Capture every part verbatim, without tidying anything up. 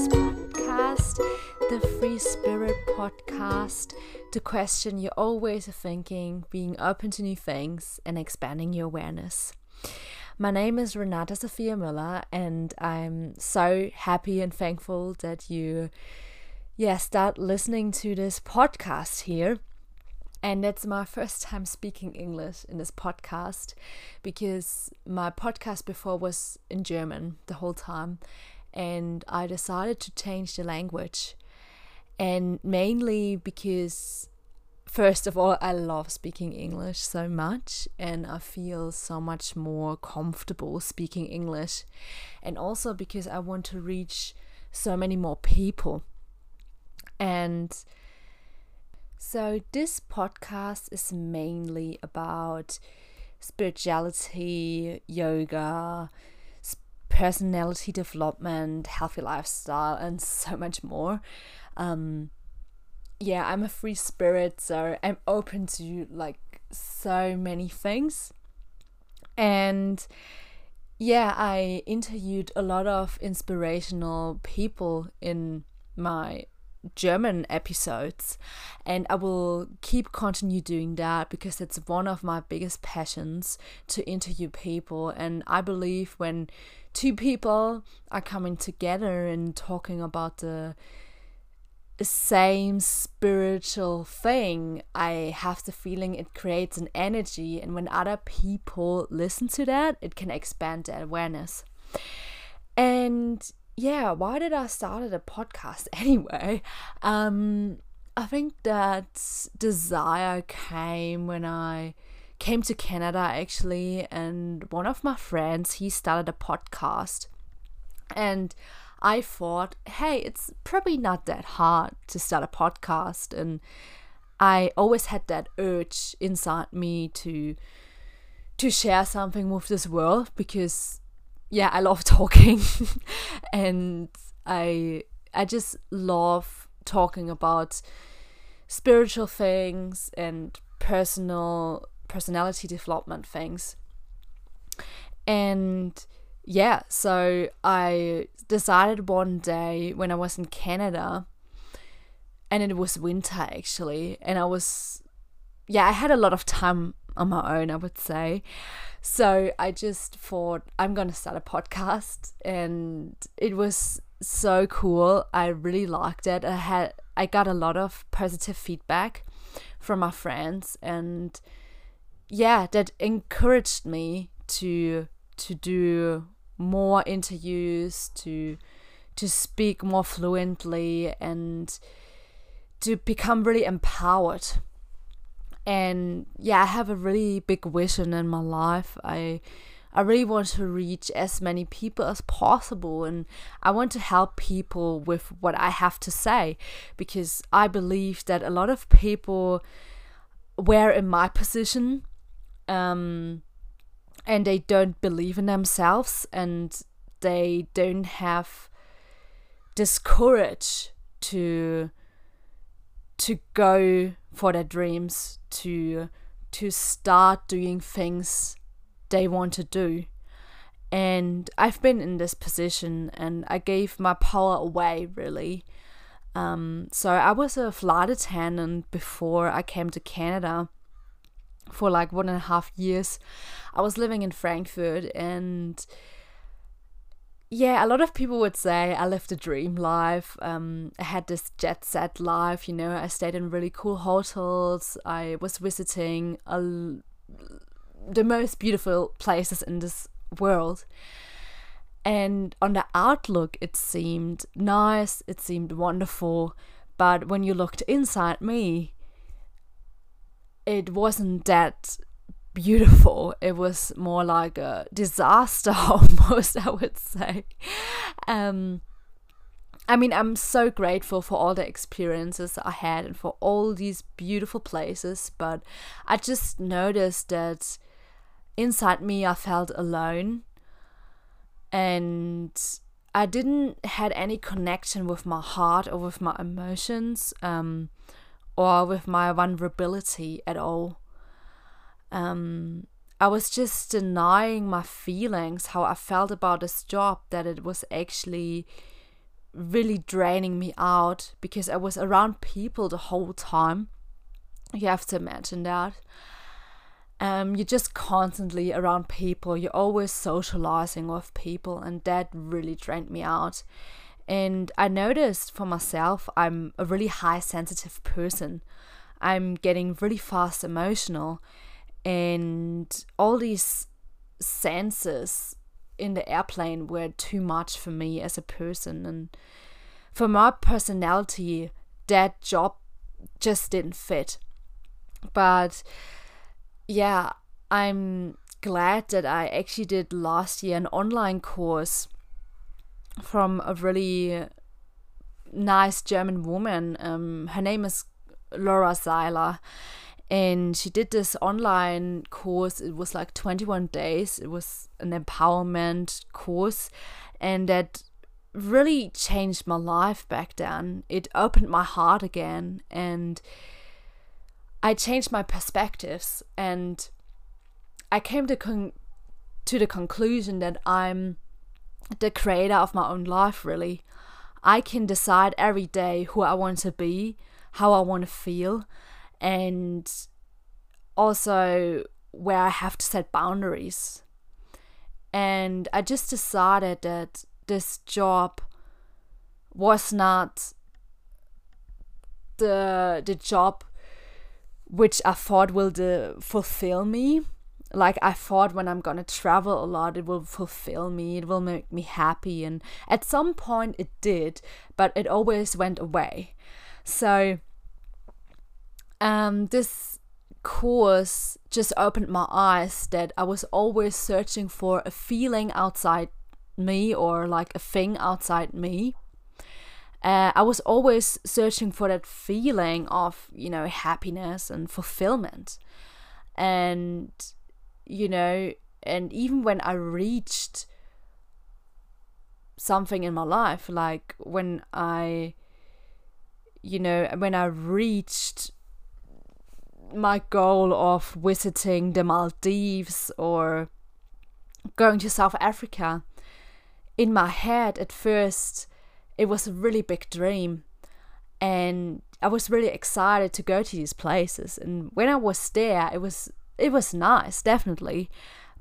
Sophie's podcast, the Free Spirit podcast, to question your old ways of thinking, being open to new things, and expanding your awareness. My name is Renata Sophia Miller, and I'm so happy and thankful that you yeah, start listening to this podcast here. And that's my first time speaking English in this podcast, because my podcast before was in German the whole time, and I decided to change the language, and mainly because, first of all, I love speaking English so much, and I feel so much more comfortable speaking English, and also because I want to reach so many more people. And so this podcast is mainly about spirituality, yoga, personality development, healthy lifestyle, and so much more. Um, yeah, I'm a free spirit, so I'm open to like so many things. And yeah, I interviewed a lot of inspirational people in my German episodes, and I will keep continue doing that, because that's one of my biggest passions, to interview people. And I believe when two people are coming together and talking about the same spiritual thing, I have the feeling it creates an energy, and when other people listen to that, it can expand their awareness. And yeah, why did I start a podcast anyway? Um, I think that desire came when I came to Canada, actually, and one of my friends, he started a podcast, and I thought, hey, it's probably not that hard to start a podcast, and I always had that urge inside me to to share something with this world, because yeah, I love talking and I I just love talking about spiritual things and personal personality development things. And yeah, so I decided one day when I was in Canada, and it was winter actually, and I was yeah, I had a lot of time on my own, I would say. So I just thought, I'm going to start a podcast, and it was so cool. I really liked it. I had I got a lot of positive feedback from my friends, and yeah, that encouraged me to to do more interviews, to to speak more fluently, and to become really empowered. And yeah, I have a really big vision in my life. I I really want to reach as many people as possible, and I want to help people with what I have to say, because I believe that a lot of people were in my position, um, and they don't believe in themselves, and they don't have this courage to to go for their dreams, to to start doing things they want to do. And I've been in this position, and I gave my power away, really. Um, so I was a flight attendant before I came to Canada for like one and a half years. I was living in Frankfurt, and yeah, a lot of people would say I lived a dream life. Um, I had this jet set life, you know. I stayed in really cool hotels. I was visiting a, the most beautiful places in this world. And on the outlook, it seemed nice. It seemed wonderful. But when you looked inside me, it wasn't that beautiful. It was more like a disaster almost, I would say. um I mean, I'm so grateful for all the experiences I had and for all these beautiful places, but I just noticed that inside me I felt alone, and I didn't had any connection with my heart or with my emotions, um or with my vulnerability at all. Um, I was just denying my feelings, how I felt about this job, that it was actually really draining me out because I was around people the whole time. You have to imagine that. Um, you're just constantly around people. You're always socializing with people, and that really drained me out. And I noticed for myself, I'm a really high sensitive person. I'm getting really fast emotional, and all these senses in the airplane were too much for me as a person. And for my personality, that job just didn't fit. But yeah, I'm glad that I actually did last year an online course from a really nice German woman. Um, her name is Laura Seiler, and she did this online course. It was like twenty-one days. It was an empowerment course, and that really changed my life back then. It opened my heart again, and I changed my perspectives, and I came to con- to the conclusion that I'm the creator of my own life, really. I can decide every day who I want to be, how I want to feel, and also where I have to set boundaries. And I just decided that this job was not the the job which I thought will de- fulfill me. Like, I thought when I'm gonna travel a lot, it will fulfill me, it will make me happy. And at some point it did, but it always went away. So um, this course just opened my eyes that I was always searching for a feeling outside me, or like a thing outside me. Uh, I was always searching for that feeling of, you know, happiness and fulfillment. And you know, and even when I reached something in my life, like when I, you know, when I reached my goal of visiting the Maldives or going to South Africa, in my head at first, it was a really big dream. And I was really excited to go to these places. And when I was there, it was It was nice, definitely.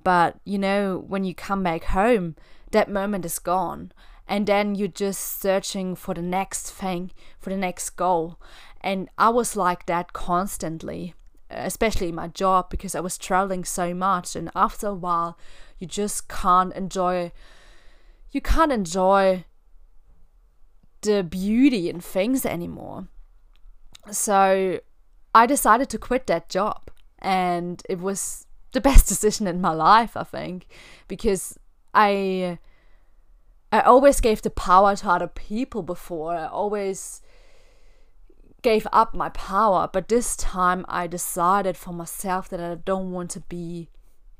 But, you know, when you come back home, that moment is gone. And then you're just searching for the next thing, for the next goal. And I was like that constantly, especially in my job, because I was traveling so much. And after a while, you just can't enjoy, you can't enjoy the beauty in things anymore. So I decided to quit that job. And it was the best decision in my life, I think, because I I always gave the power to other people before. I always gave up my power, but this time I decided for myself that I don't want to be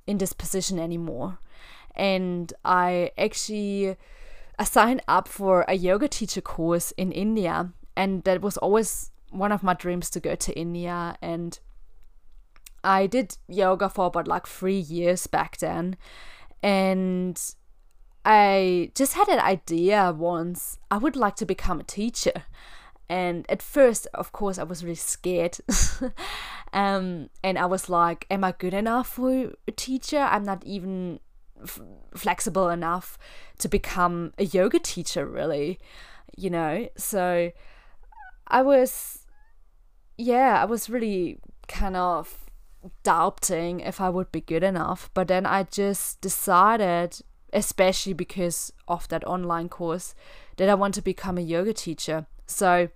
in this position anymore. And I actually I signed up for a yoga teacher course in India, and that was always one of my dreams, to go to India. And I did yoga for about like three years back then, and I just had an idea once, I would like to become a teacher. And at first, of course, I was really scared. um, and I was like, am I good enough for a teacher? I'm not even f- flexible enough to become a yoga teacher, really, you know? So I was, yeah, I was really kind of doubting if I would be good enough. But then I just decided, especially because of that online course, that I want to become a yoga teacher. So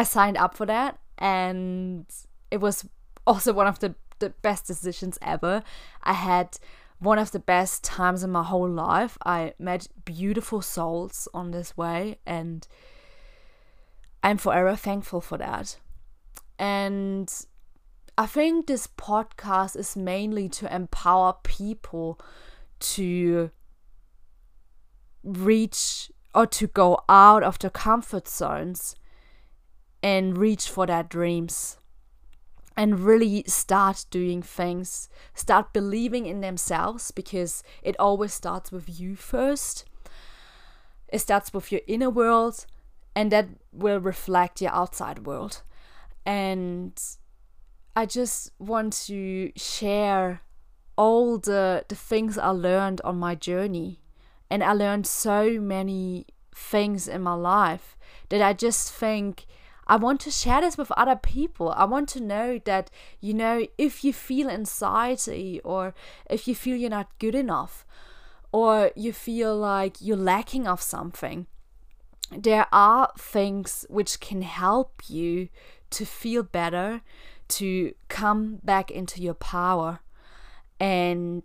I signed up for that, and it was also one of the, the best decisions ever. I had one of the best times in my whole life. I met beautiful souls on this way, and I'm forever thankful for that. And I think this podcast is mainly to empower people to reach, or to go out of their comfort zones and reach for their dreams, and really start doing things, start believing in themselves, because it always starts with you first. is that's with your inner world, and that will reflect your outside world. And I just want to share all the, the things I learned on my journey. And I learned so many things in my life that I just think I want to share this with other people. I want to know that, you know, if you feel anxiety, or if you feel you're not good enough, or you feel like you're lacking of something, there are things which can help you to feel better, to come back into your power. And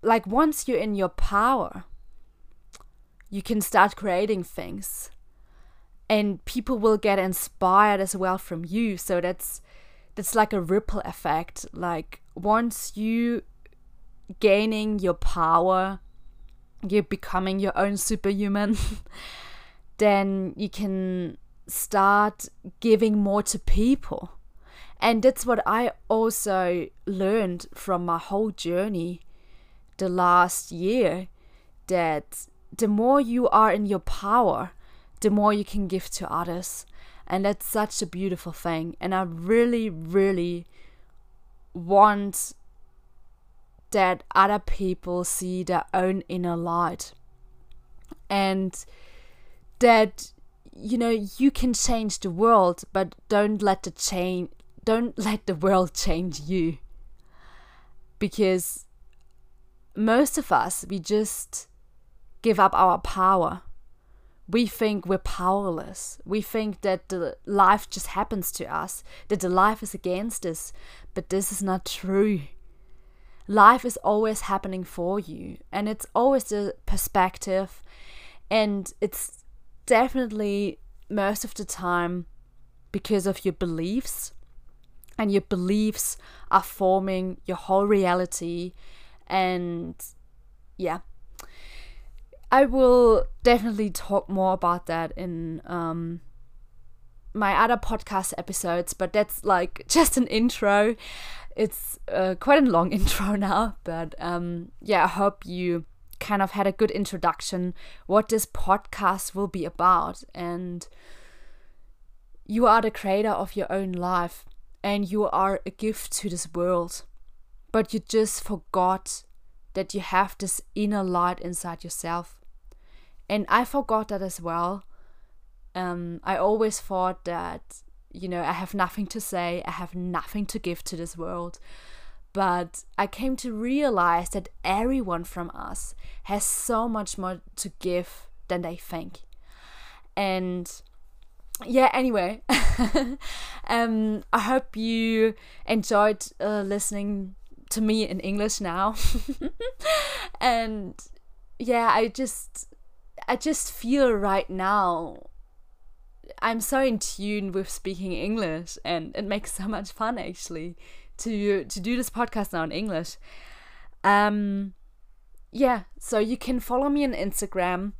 like, once you're in your power, you can start creating things, and people will get inspired as well from you. So that's that's like a ripple effect. Like, once you gaining your power, you're becoming your own superhuman, then you can start giving more to people. And that's what I also learned from my whole journey the last year, that the more you are in your power, the more you can give to others. And that's such a beautiful thing. And I really, really want that other people see their own inner light, and that, you know, you can change the world, but don't let the change don't let the world change you. Because most of us, we just give up our power. We think we're powerless. We think that the life just happens to us, that the life is against us, but this is not true. Life is always happening for you, and it's always the perspective, and it's definitely most of the time because of your beliefs, and your beliefs are forming your whole reality. And yeah, I will definitely talk more about that in um my other podcast episodes, but that's like just an intro. It's uh, quite a long intro now, but um yeah, I hope you kind of had a good introduction what this podcast will be about. And you are the creator of your own life, and you are a gift to this world, but you just forgot that you have this inner light inside yourself. And I forgot that as well. Um, I always thought that, you know, I have nothing to say, I have nothing to give to this world. But I came to realize that everyone from us has so much more to give than they think. And yeah, anyway, um, I hope you enjoyed uh, listening to me in English now. And yeah, I just, I just feel right now I'm so in tune with speaking English, and it makes so much fun actually to to do this podcast now in English. Um, yeah, so you can follow me on Instagram.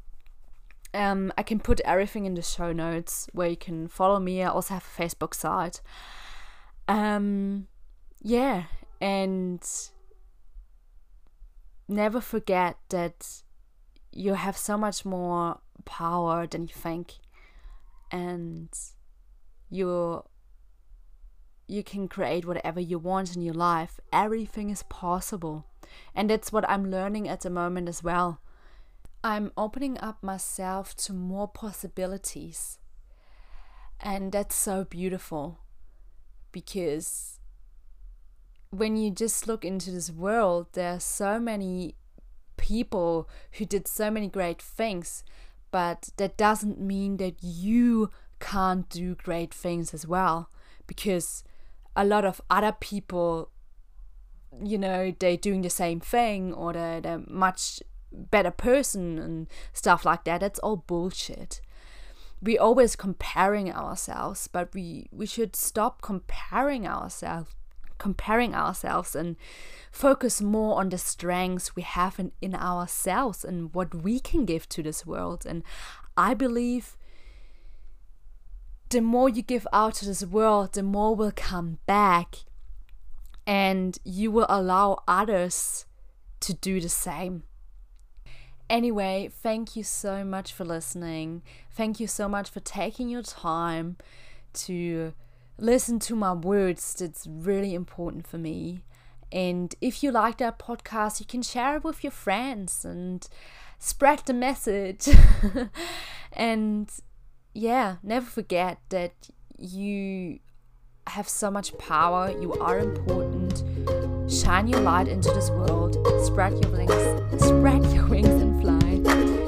Um, I can put everything in the show notes where you can follow me. I also have a Facebook site. Um, yeah, and never forget that you have so much more power than you think. And you you can create whatever you want in your life. Everything is possible. And that's what I'm learning at the moment as well. I'm opening up myself to more possibilities. And that's so beautiful. Because when you just look into this world, there are so many people who did so many great things. But that doesn't mean that you can't do great things as well, because a lot of other people, you know, they're doing the same thing, or they're, they're much better person and stuff like that. That's all bullshit. We're always comparing ourselves, but we, we should stop comparing ourselves, comparing ourselves and focus more on the strengths we have in, in ourselves and what we can give to this world. And I believe the more you give out to this world, the more will come back, and you will allow others to do the same. Anyway, thank you so much for listening. Thank you so much for taking your time to listen to my words. That's really important for me. And if you like that podcast, you can share it with your friends and spread the message. And yeah, never forget that you have so much power. You are important. Shine your light into this world. Spread your wings. Spread your wings and fly.